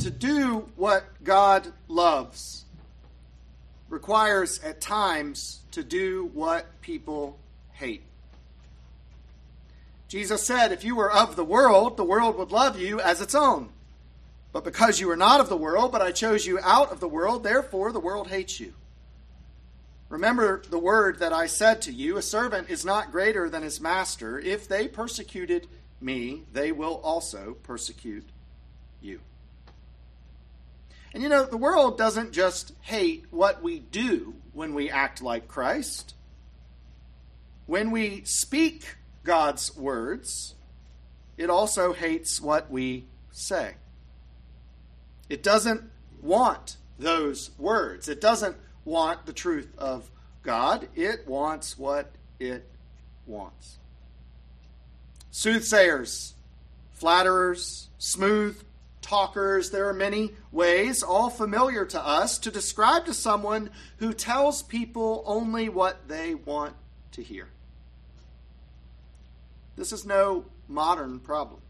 To do what God loves requires at times to do what people hate. Jesus said, if you were of the world would love you as its own. But because you are not of the world, but I chose you out of the world, therefore the world hates you. Remember the word that I said to you, a servant is not greater than his master. If they persecuted me, they will also persecute you. And you know, the world doesn't just hate what we do when we act like Christ. When we speak God's words, it also hates what we say. It doesn't want those words. It doesn't want the truth of God. It wants what it wants. Soothsayers, flatterers, smooth talkers, there are many ways, all familiar to us, to describe to someone who tells people only what they want to hear. This is no modern problem.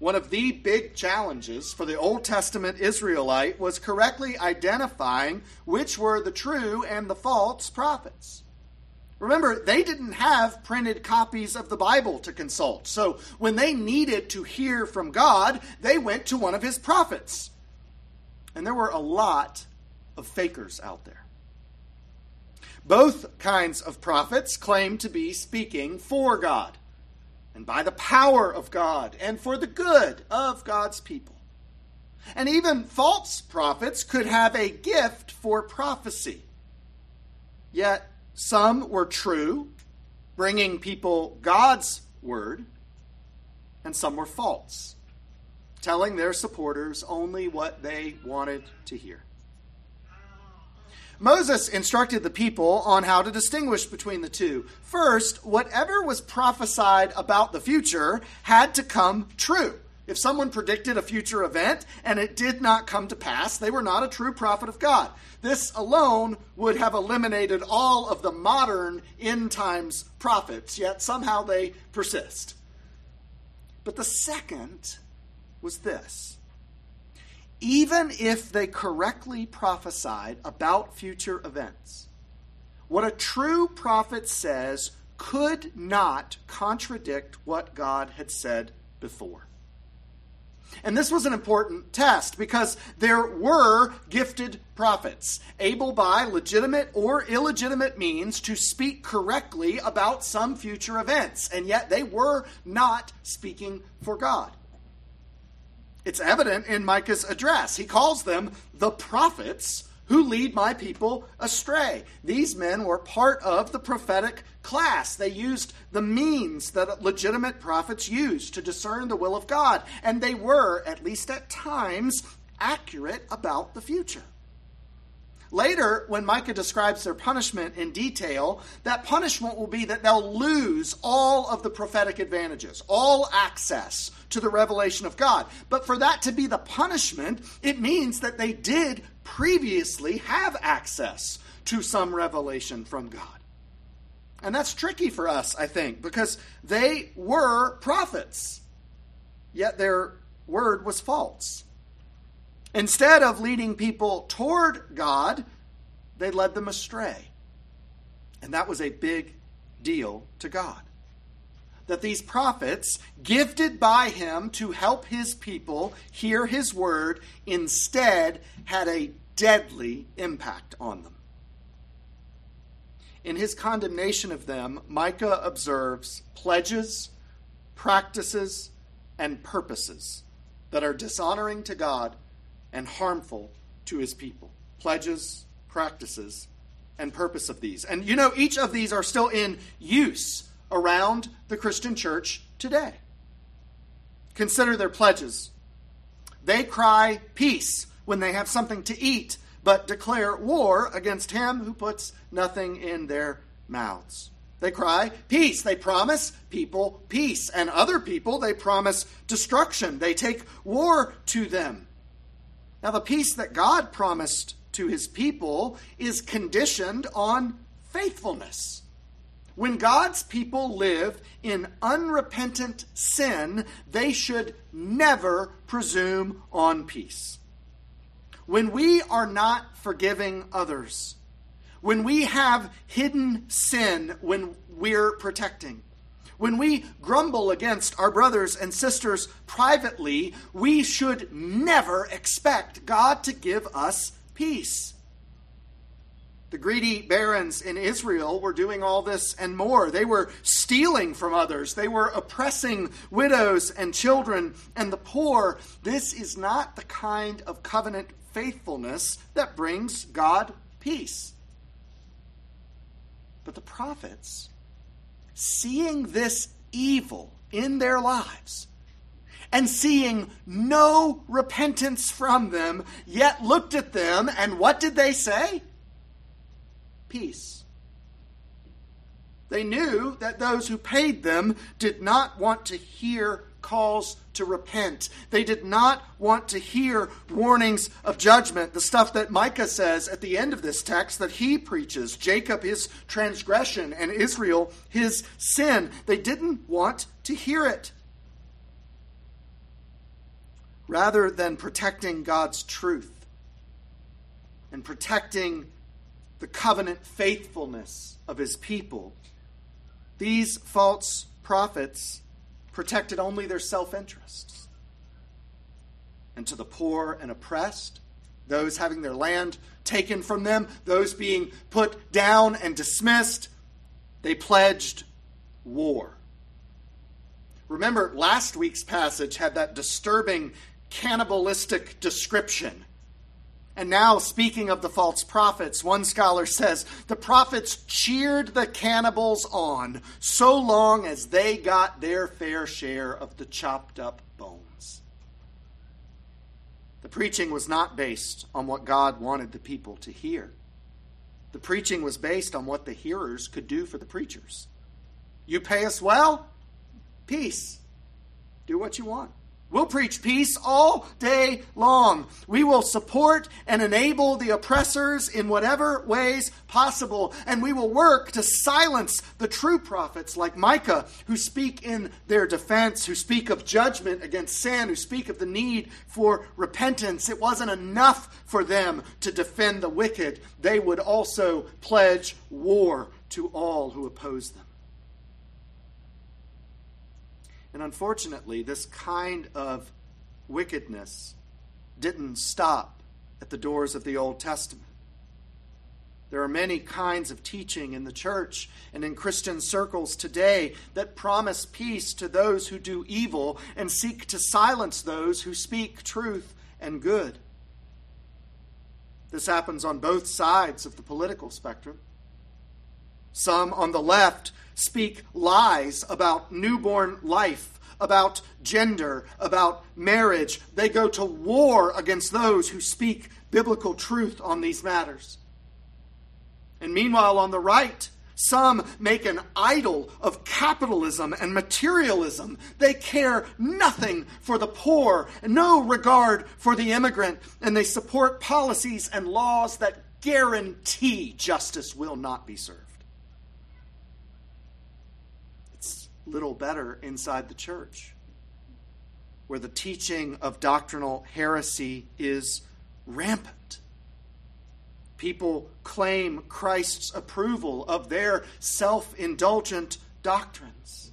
One of the big challenges for the Old Testament Israelite was correctly identifying which were the true and the false prophets. Remember, they didn't have printed copies of the Bible to consult. So when they needed to hear from God, they went to one of his prophets. And there were a lot of fakers out there. Both kinds of prophets claimed to be speaking for God, and by the power of God, and for the good of God's people. And even false prophets could have a gift for prophecy. Yet some were true, bringing people God's word, and some were false, telling their supporters only what they wanted to hear. Moses instructed the people on how to distinguish between the two. First, whatever was prophesied about the future had to come true. If someone predicted a future event and it did not come to pass, they were not a true prophet of God. This alone would have eliminated all of the modern end times prophets, yet somehow they persist. But the second was this. Even if they correctly prophesied about future events, what a true prophet says could not contradict what God had said before. And this was an important test because there were gifted prophets, able by legitimate or illegitimate means to speak correctly about some future events, and yet they were not speaking for God. It's evident in Micah's address. He calls them the prophets who lead my people astray. These men were part of the prophetic class. They used the means that legitimate prophets used to discern the will of God, and they were, at least at times, accurate about the future. Later, when Micah describes their punishment in detail, that punishment will be that they'll lose all of the prophetic advantages, all access to the revelation of God. But for that to be the punishment, it means that they did previously have access to some revelation from God. And that's tricky for us, I think, because they were prophets, yet their word was false. Instead of leading people toward God, they led them astray. And that was a big deal to God. That these prophets, gifted by him to help his people hear his word, instead had a deadly impact on them. In his condemnation of them, Micah observes pledges, practices, and purposes that are dishonoring to God and harmful to his people. Pledges, practices, and purpose of these. And you know, each of these are still in use around the Christian church today. Consider their pledges. They cry peace when they have something to eat, but declare war against him who puts nothing in their mouths. They cry peace. They promise people peace. And other people, they promise destruction. They take war to them. Now, the peace that God promised to his people is conditioned on faithfulness. When God's people live in unrepentant sin, they should never presume on peace. When we are not forgiving others, when we have hidden sin when we're protecting, when we grumble against our brothers and sisters privately, we should never expect God to give us peace. The greedy barons in Israel were doing all this and more. They were stealing from others. They were oppressing widows and children and the poor. This is not the kind of covenant faithfulness that brings God peace. But the prophets, seeing this evil in their lives and seeing no repentance from them, yet looked at them, and what did they say? Peace. They knew that those who paid them did not want to hear calls to repent. They did not want to hear warnings of judgment, the stuff that Micah says at the end of this text that he preaches, Jacob his transgression and Israel his sin. They didn't want to hear it. Rather than protecting God's truth and protecting the covenant faithfulness of his people, these false prophets protected only their self-interests. And to the poor and oppressed, those having their land taken from them, those being put down and dismissed, they pledged war. Remember, last week's passage had that disturbing cannibalistic description. And now, speaking of the false prophets, one scholar says, the prophets cheered the cannibals on so long as they got their fair share of the chopped up bones. The preaching was not based on what God wanted the people to hear. The preaching was based on what the hearers could do for the preachers. You pay us well? Peace. Do what you want. We'll preach peace all day long. We will support and enable the oppressors in whatever ways possible. And we will work to silence the true prophets like Micah, who speak in their defense, who speak of judgment against sin, who speak of the need for repentance. It wasn't enough for them to defend the wicked. They would also pledge war to all who oppose them. And unfortunately, this kind of wickedness didn't stop at the doors of the Old Testament. There are many kinds of teaching in the church and in Christian circles today that promise peace to those who do evil and seek to silence those who speak truth and good. This happens on both sides of the political spectrum. Some on the left speak lies about newborn life, about gender, about marriage. They go to war against those who speak biblical truth on these matters. And meanwhile, on the right, some make an idol of capitalism and materialism. They care nothing for the poor, no regard for the immigrant, and they support policies and laws that guarantee justice will not be served. Little better inside the church, where the teaching of doctrinal heresy is rampant. People claim Christ's approval of their self-indulgent doctrines.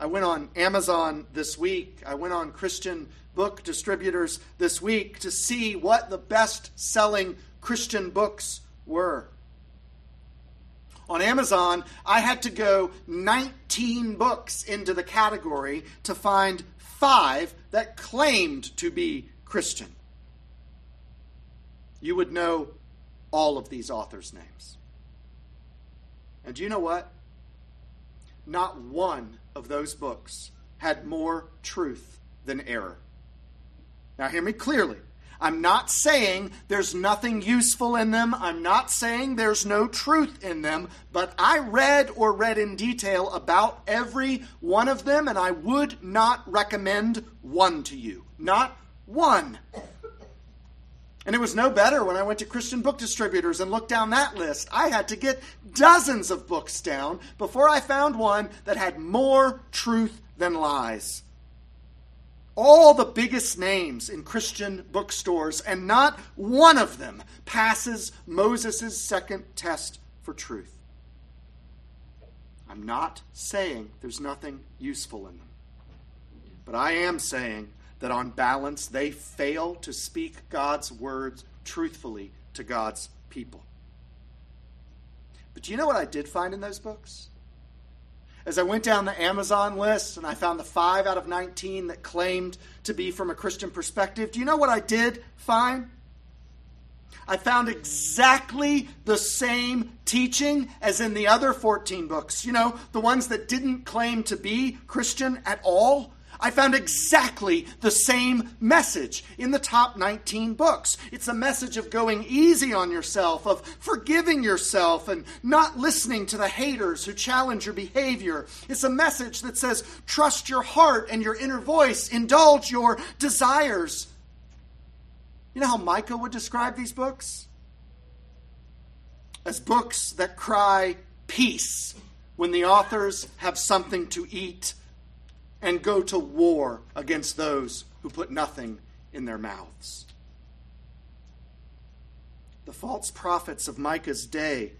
I went on Amazon this week. I went on Christian book distributors this week to see what the best-selling Christian books were. On Amazon, I had to go 19 books into the category to find 5 that claimed to be Christian. You would know all of these authors' names. And do you know what? Not one of those books had more truth than error. Now hear me clearly. I'm not saying there's nothing useful in them. I'm not saying there's no truth in them. But I read in detail about every one of them, and I would not recommend one to you. Not one. And it was no better when I went to Christian book distributors and looked down that list. I had to get dozens of books down before I found one that had more truth than lies. All the biggest names in Christian bookstores, and not one of them passes Moses' second test for truth. I'm not saying there's nothing useful in them. But I am saying that on balance, they fail to speak God's words truthfully to God's people. But do you know what I did find in those books? As I went down the Amazon list and I found the 5 out of 19 that claimed to be from a Christian perspective, do you know what I did find? I found exactly the same teaching as in the other 14 books. You know, the ones that didn't claim to be Christian at all. I found exactly the same message in the top 19 books. It's a message of going easy on yourself, of forgiving yourself, and not listening to the haters who challenge your behavior. It's a message that says, trust your heart and your inner voice, indulge your desires. You know how Micah would describe these books? As books that cry peace when the authors have something to eat, and go to war against those who put nothing in their mouths. The false prophets of Micah's day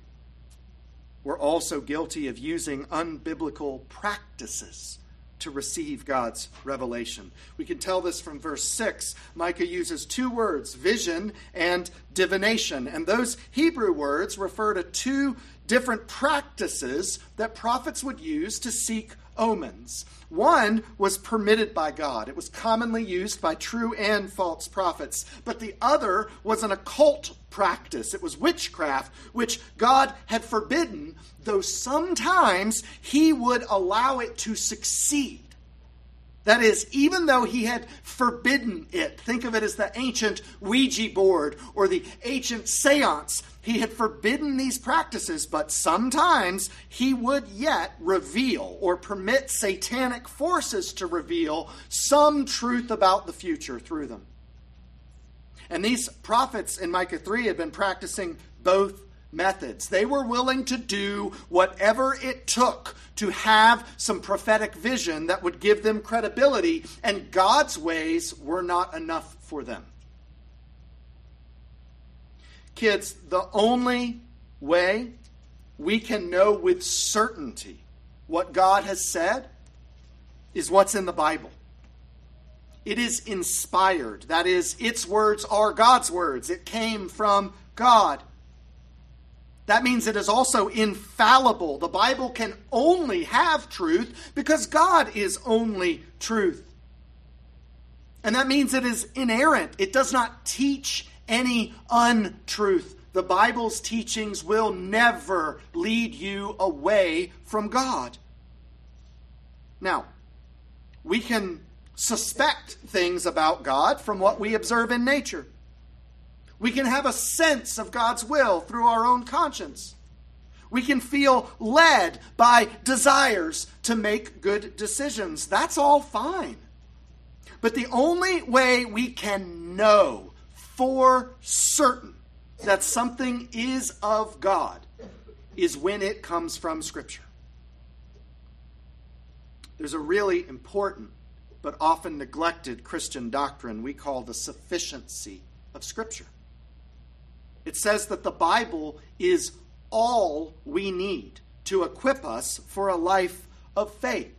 were also guilty of using unbiblical practices to receive God's revelation. We can tell this from verse 6. Micah uses two words, vision and divination. And those Hebrew words refer to two different practices that prophets would use to seek omens. One was permitted by God. It was commonly used by true and false prophets. But the other was an occult practice. It was witchcraft, which God had forbidden, though sometimes he would allow it to succeed. That is, even though he had forbidden it, think of it as the ancient Ouija board or the ancient seance. He had forbidden these practices, but sometimes he would yet reveal or permit satanic forces to reveal some truth about the future through them. And these prophets in Micah 3 had been practicing both methods. They were willing to do whatever it took to have some prophetic vision that would give them credibility, and God's ways were not enough for them. Kids, the only way we can know with certainty what God has said is what's in the Bible. It is inspired. That is, its words are God's words. It came from God. That means it is also infallible. The Bible can only have truth because God is only truth. And that means it is inerrant. It does not teach any untruth. The Bible's teachings will never lead you away from God. Now, we can suspect things about God from what we observe in nature. We can have a sense of God's will through our own conscience. We can feel led by desires to make good decisions. That's all fine. But the only way we can know for certain that something is of God is when it comes from Scripture. There's a really important but often neglected Christian doctrine we call the sufficiency of Scripture. It says that the Bible is all we need to equip us for a life of faith.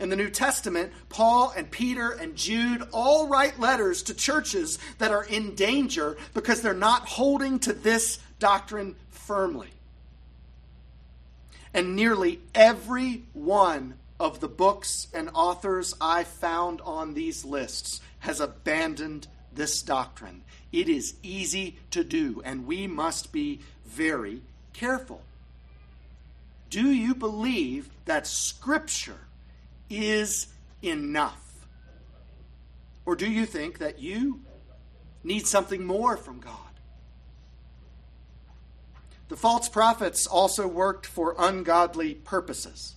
In the New Testament, Paul and Peter and Jude all write letters to churches that are in danger because they're not holding to this doctrine firmly. And nearly every one of the books and authors I found on these lists has abandoned this doctrine. It is easy to do, and we must be very careful. Do you believe that Scripture is enough? Or do you think that you need something more from God? The false prophets also worked for ungodly purposes.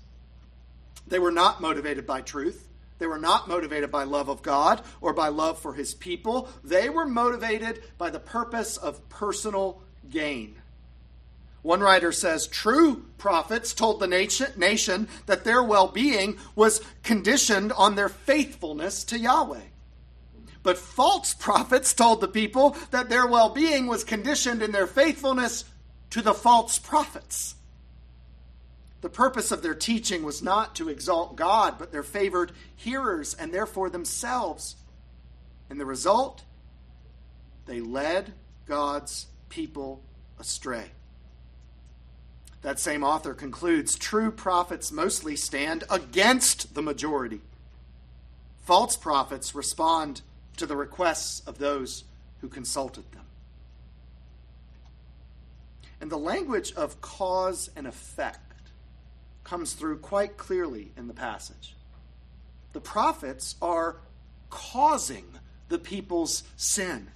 They were not motivated by truth. They were not motivated by love of God or by love for his people. They were motivated by the purpose of personal gain. One writer says, true prophets told the nation that their well-being was conditioned on their faithfulness to Yahweh. But false prophets told the people that their well-being was conditioned in their faithfulness to the false prophets. The purpose of their teaching was not to exalt God, but their favored hearers and therefore themselves. And the result, they led God's people astray. That same author concludes, true prophets mostly stand against the majority. False prophets respond to the requests of those who consulted them. And the language of cause and effect comes through quite clearly in the passage. The prophets are causing the people's sin.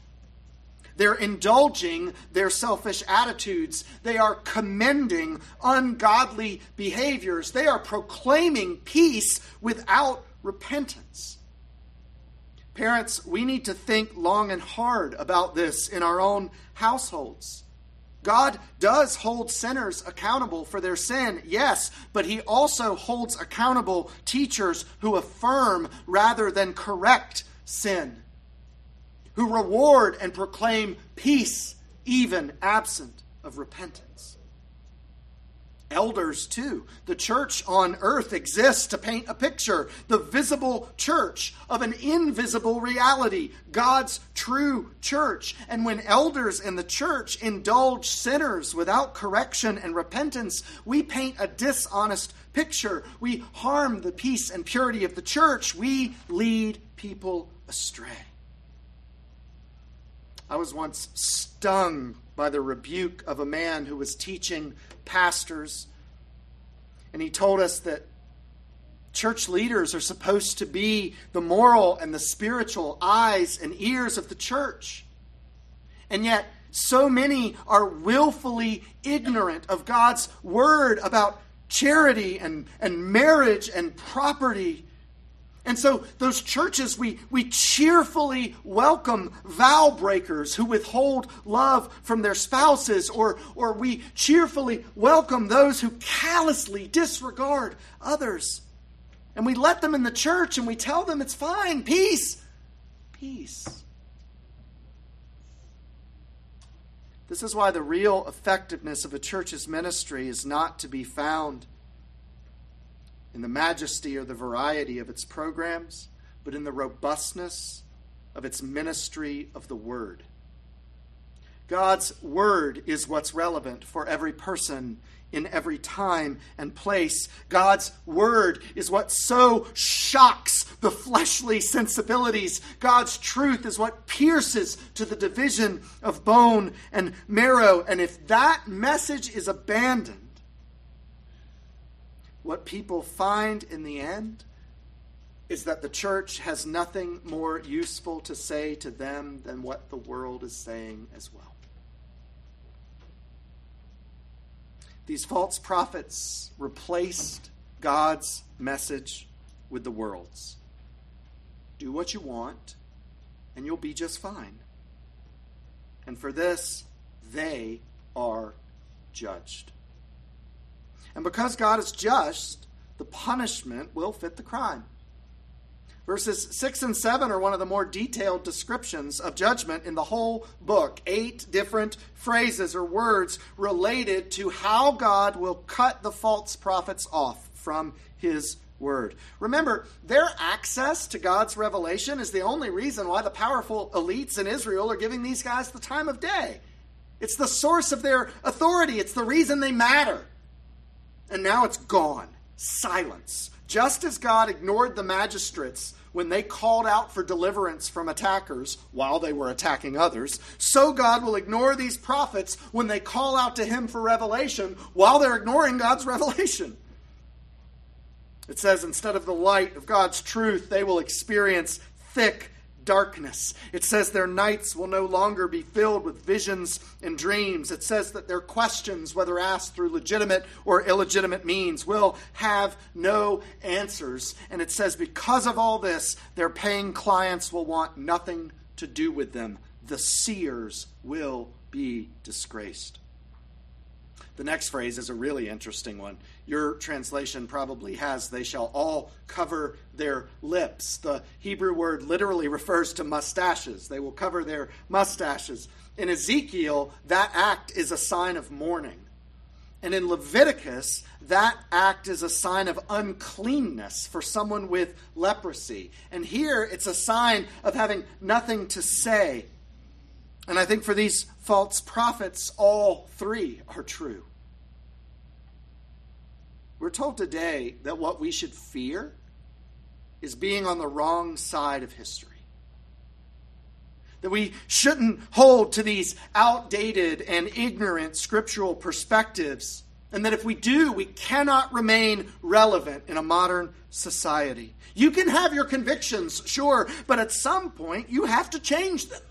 They're indulging their selfish attitudes. They are commending ungodly behaviors. They are proclaiming peace without repentance. Parents, we need to think long and hard about this in our own households. God does hold sinners accountable for their sin, yes, but he also holds accountable teachers who affirm rather than correct sin, who reward and proclaim peace, even absent of repentance. Elders, too. The church on earth exists to paint a picture, the visible church, of an invisible reality, God's true church. And when elders in the church indulge sinners without correction and repentance, we paint a dishonest picture. We harm the peace and purity of the church. We lead people astray. I was once stung by the rebuke of a man who was teaching pastors. And he told us that church leaders are supposed to be the moral and the spiritual eyes and ears of the church. And yet, so many are willfully ignorant of God's word about charity and marriage and property. And so those churches, we cheerfully welcome vow breakers who withhold love from their spouses, or we cheerfully welcome those who callously disregard others. And we let them in the church and we tell them it's fine, peace, peace. This is why the real effectiveness of a church's ministry is not to be found in the majesty or the variety of its programs, but in the robustness of its ministry of the word. God's word is what's relevant for every person in every time and place. God's word is what so shocks the fleshly sensibilities. God's truth is what pierces to the division of bone and marrow. And if that message is abandoned, what people find in the end is that the church has nothing more useful to say to them than what the world is saying as well. These false prophets replaced God's message with the world's. Do what you want, and you'll be just fine. And for this, they are judged. And because God is just, the punishment will fit the crime. Verses 6 and 7 are one of the more detailed descriptions of judgment in the whole book. 8 different phrases or words related to how God will cut the false prophets off from his word. Remember, their access to God's revelation is the only reason why the powerful elites in Israel are giving these guys the time of day. It's the source of their authority. It's the reason they matter. And now it's gone. Silence. Just as God ignored the magistrates when they called out for deliverance from attackers while they were attacking others, so God will ignore these prophets when they call out to him for revelation while they're ignoring God's revelation. It says instead of the light of God's truth, they will experience thick darkness. It says their nights will no longer be filled with visions and dreams. It says that their questions, whether asked through legitimate or illegitimate means, will have no answers. And it says because of all this, their paying clients will want nothing to do with them. The seers will be disgraced. The next phrase is a really interesting one. Your translation probably has, they shall all cover their lips. The Hebrew word literally refers to mustaches. They will cover their mustaches. In Ezekiel, that act is a sign of mourning. And in Leviticus, that act is a sign of uncleanness for someone with leprosy. And here, it's a sign of having nothing to say. And I think for these false prophets, all three are true. We're told today that what we should fear is being on the wrong side of history. That we shouldn't hold to these outdated and ignorant scriptural perspectives. And that if we do, we cannot remain relevant in a modern society. You can have your convictions, sure, but at some point you have to change them.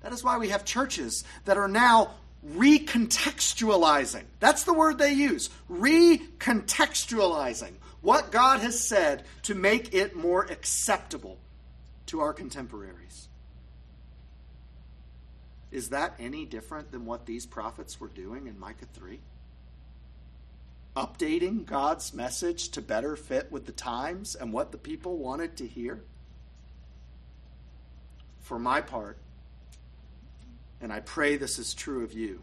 That is why we have churches that are now recontextualizing. That's the word they use. Recontextualizing what God has said to make it more acceptable to our contemporaries. Is that any different than what these prophets were doing in Micah 3? Updating God's message to better fit with the times and what the people wanted to hear? For my part, and I pray this is true of you,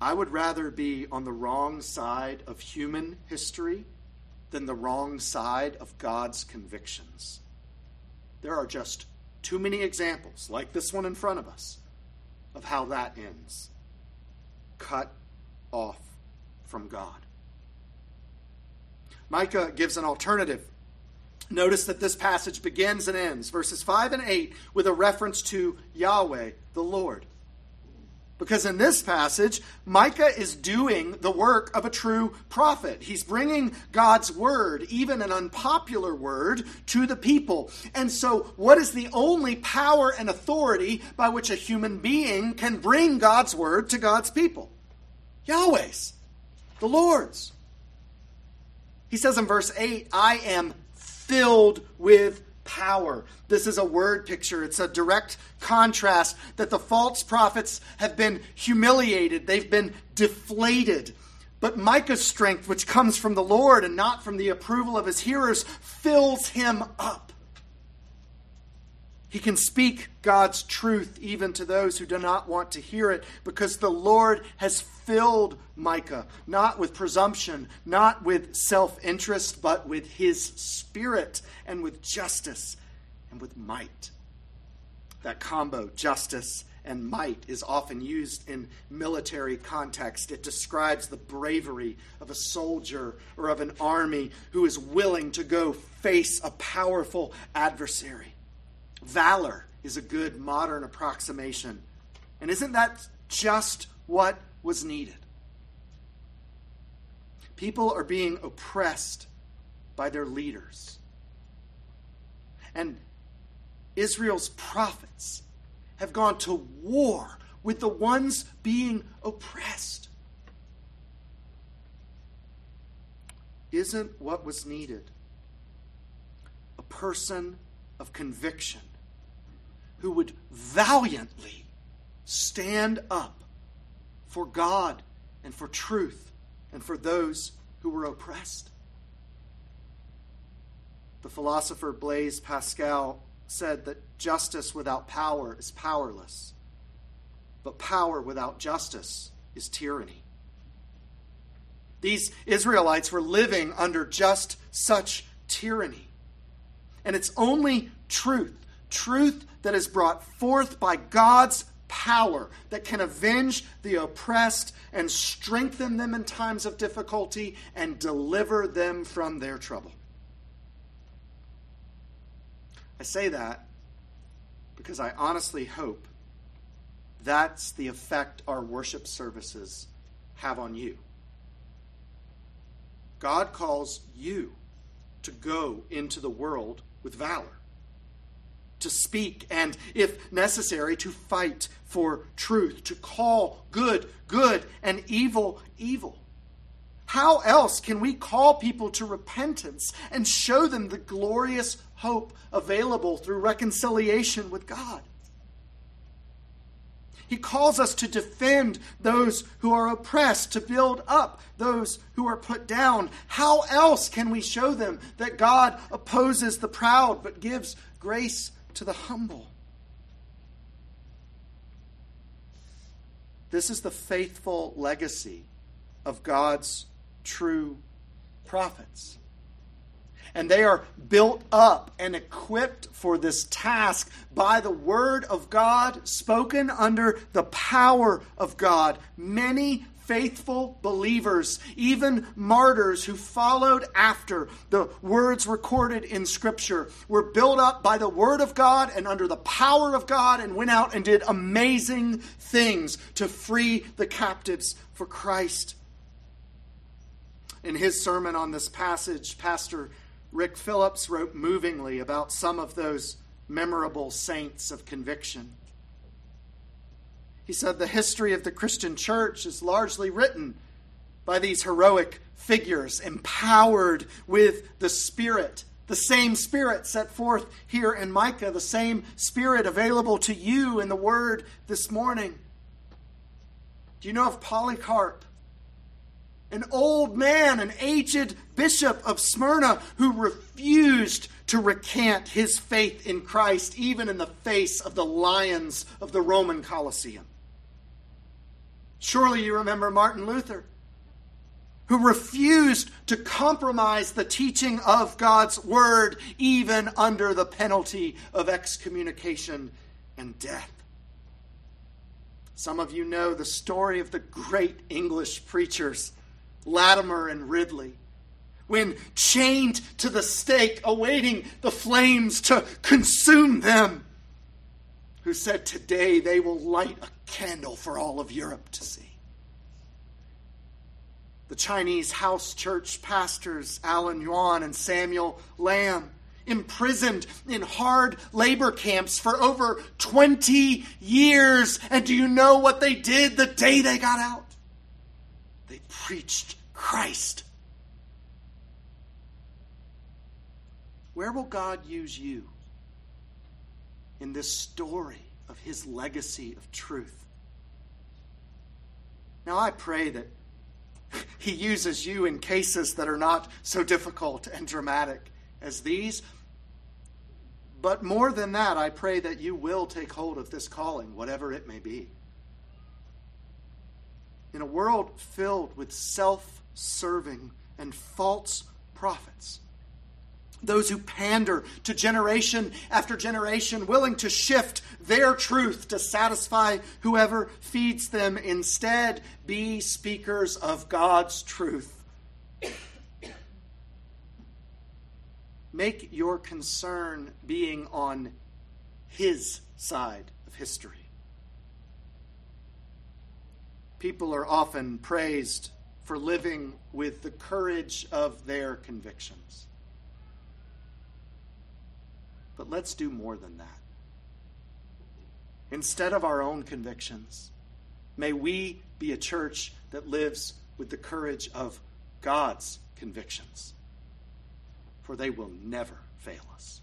I would rather be on the wrong side of human history than the wrong side of God's convictions. There are just too many examples, like this one in front of us, of how that ends. Cut off from God. Micah gives an alternative. Notice that this passage begins and ends, verses 5 and 8, with a reference to Yahweh, the Lord. Because in this passage, Micah is doing the work of a true prophet. He's bringing God's word, even an unpopular word, to the people. And so, what is the only power and authority by which a human being can bring God's word to God's people? Yahweh's, the Lord's. He says in verse 8, I am filled with power. This is a word picture. It's a direct contrast that the false prophets have been humiliated. They've been deflated. But Micah's strength, which comes from the Lord and not from the approval of his hearers, fills him up. He can speak God's truth even to those who do not want to hear it, because the Lord has filled Micah, not with presumption, not with self-interest, but with his spirit and with justice and with might. That combo, justice and might, is often used in military context. It describes the bravery of a soldier or of an army who is willing to go face a powerful adversary. Valor is a good modern approximation. And isn't that just what was needed? People are being oppressed by their leaders. And Israel's prophets have gone to war with the ones being oppressed. Isn't what was needed a person of conviction who would valiantly stand up for God and for truth and for those who were oppressed? The philosopher Blaise Pascal said that justice without power is powerless, but power without justice is tyranny. These Israelites were living under just such tyranny. And it's only truth that is brought forth by God's power that can avenge the oppressed and strengthen them in times of difficulty and deliver them from their trouble. I say that because I honestly hope that's the effect our worship services have on you. God calls you to go into the world with valor. to speak and, if necessary, to fight for truth, to call good, good, and evil, evil. How else can we call people to repentance and show them the glorious hope available through reconciliation with God? He calls us to defend those who are oppressed, to build up those who are put down. How else can we show them that God opposes the proud but gives grace to the humble? This is the faithful legacy of God's true prophets. And they are built up and equipped for this task by the word of God, spoken under the power of God. Many faithful believers, even martyrs who followed after the words recorded in Scripture, were built up by the word of God and under the power of God, and went out and did amazing things to free the captives for Christ. In his sermon on this passage, Pastor Rick Phillips wrote movingly about some of those memorable saints of conviction. He said, "The history of the Christian church is largely written by these heroic figures, empowered with the Spirit, the same Spirit set forth here in Micah, the same Spirit available to you in the Word this morning." Do you know of Polycarp? An old man, an aged bishop of Smyrna, who refused to recant his faith in Christ, even in the face of the lions of the Roman Colosseum. Surely you remember Martin Luther, who refused to compromise the teaching of God's word, even under the penalty of excommunication and death. Some of you know the story of the great English preachers, Latimer and Ridley, when chained to the stake, awaiting the flames to consume them, who said, "Today they will light a candle for all of Europe to see." The Chinese house church pastors, Alan Yuan and Samuel Lamb, imprisoned in hard labor camps for over 20 years. And do you know what they did the day they got out? They preached Christ. Where will God use you in this story of his legacy of truth? Now, I pray that he uses you in cases that are not so difficult and dramatic as these. But more than that, I pray that you will take hold of this calling, whatever it may be. In a world filled with self-serving and false prophets, those who pander to generation after generation, willing to shift their truth to satisfy whoever feeds them, instead be speakers of God's truth. Make your concern being on his side of history. People are often praised for living with the courage of their convictions. But let's do more than that. Instead of our own convictions, may we be a church that lives with the courage of God's convictions, for they will never fail us.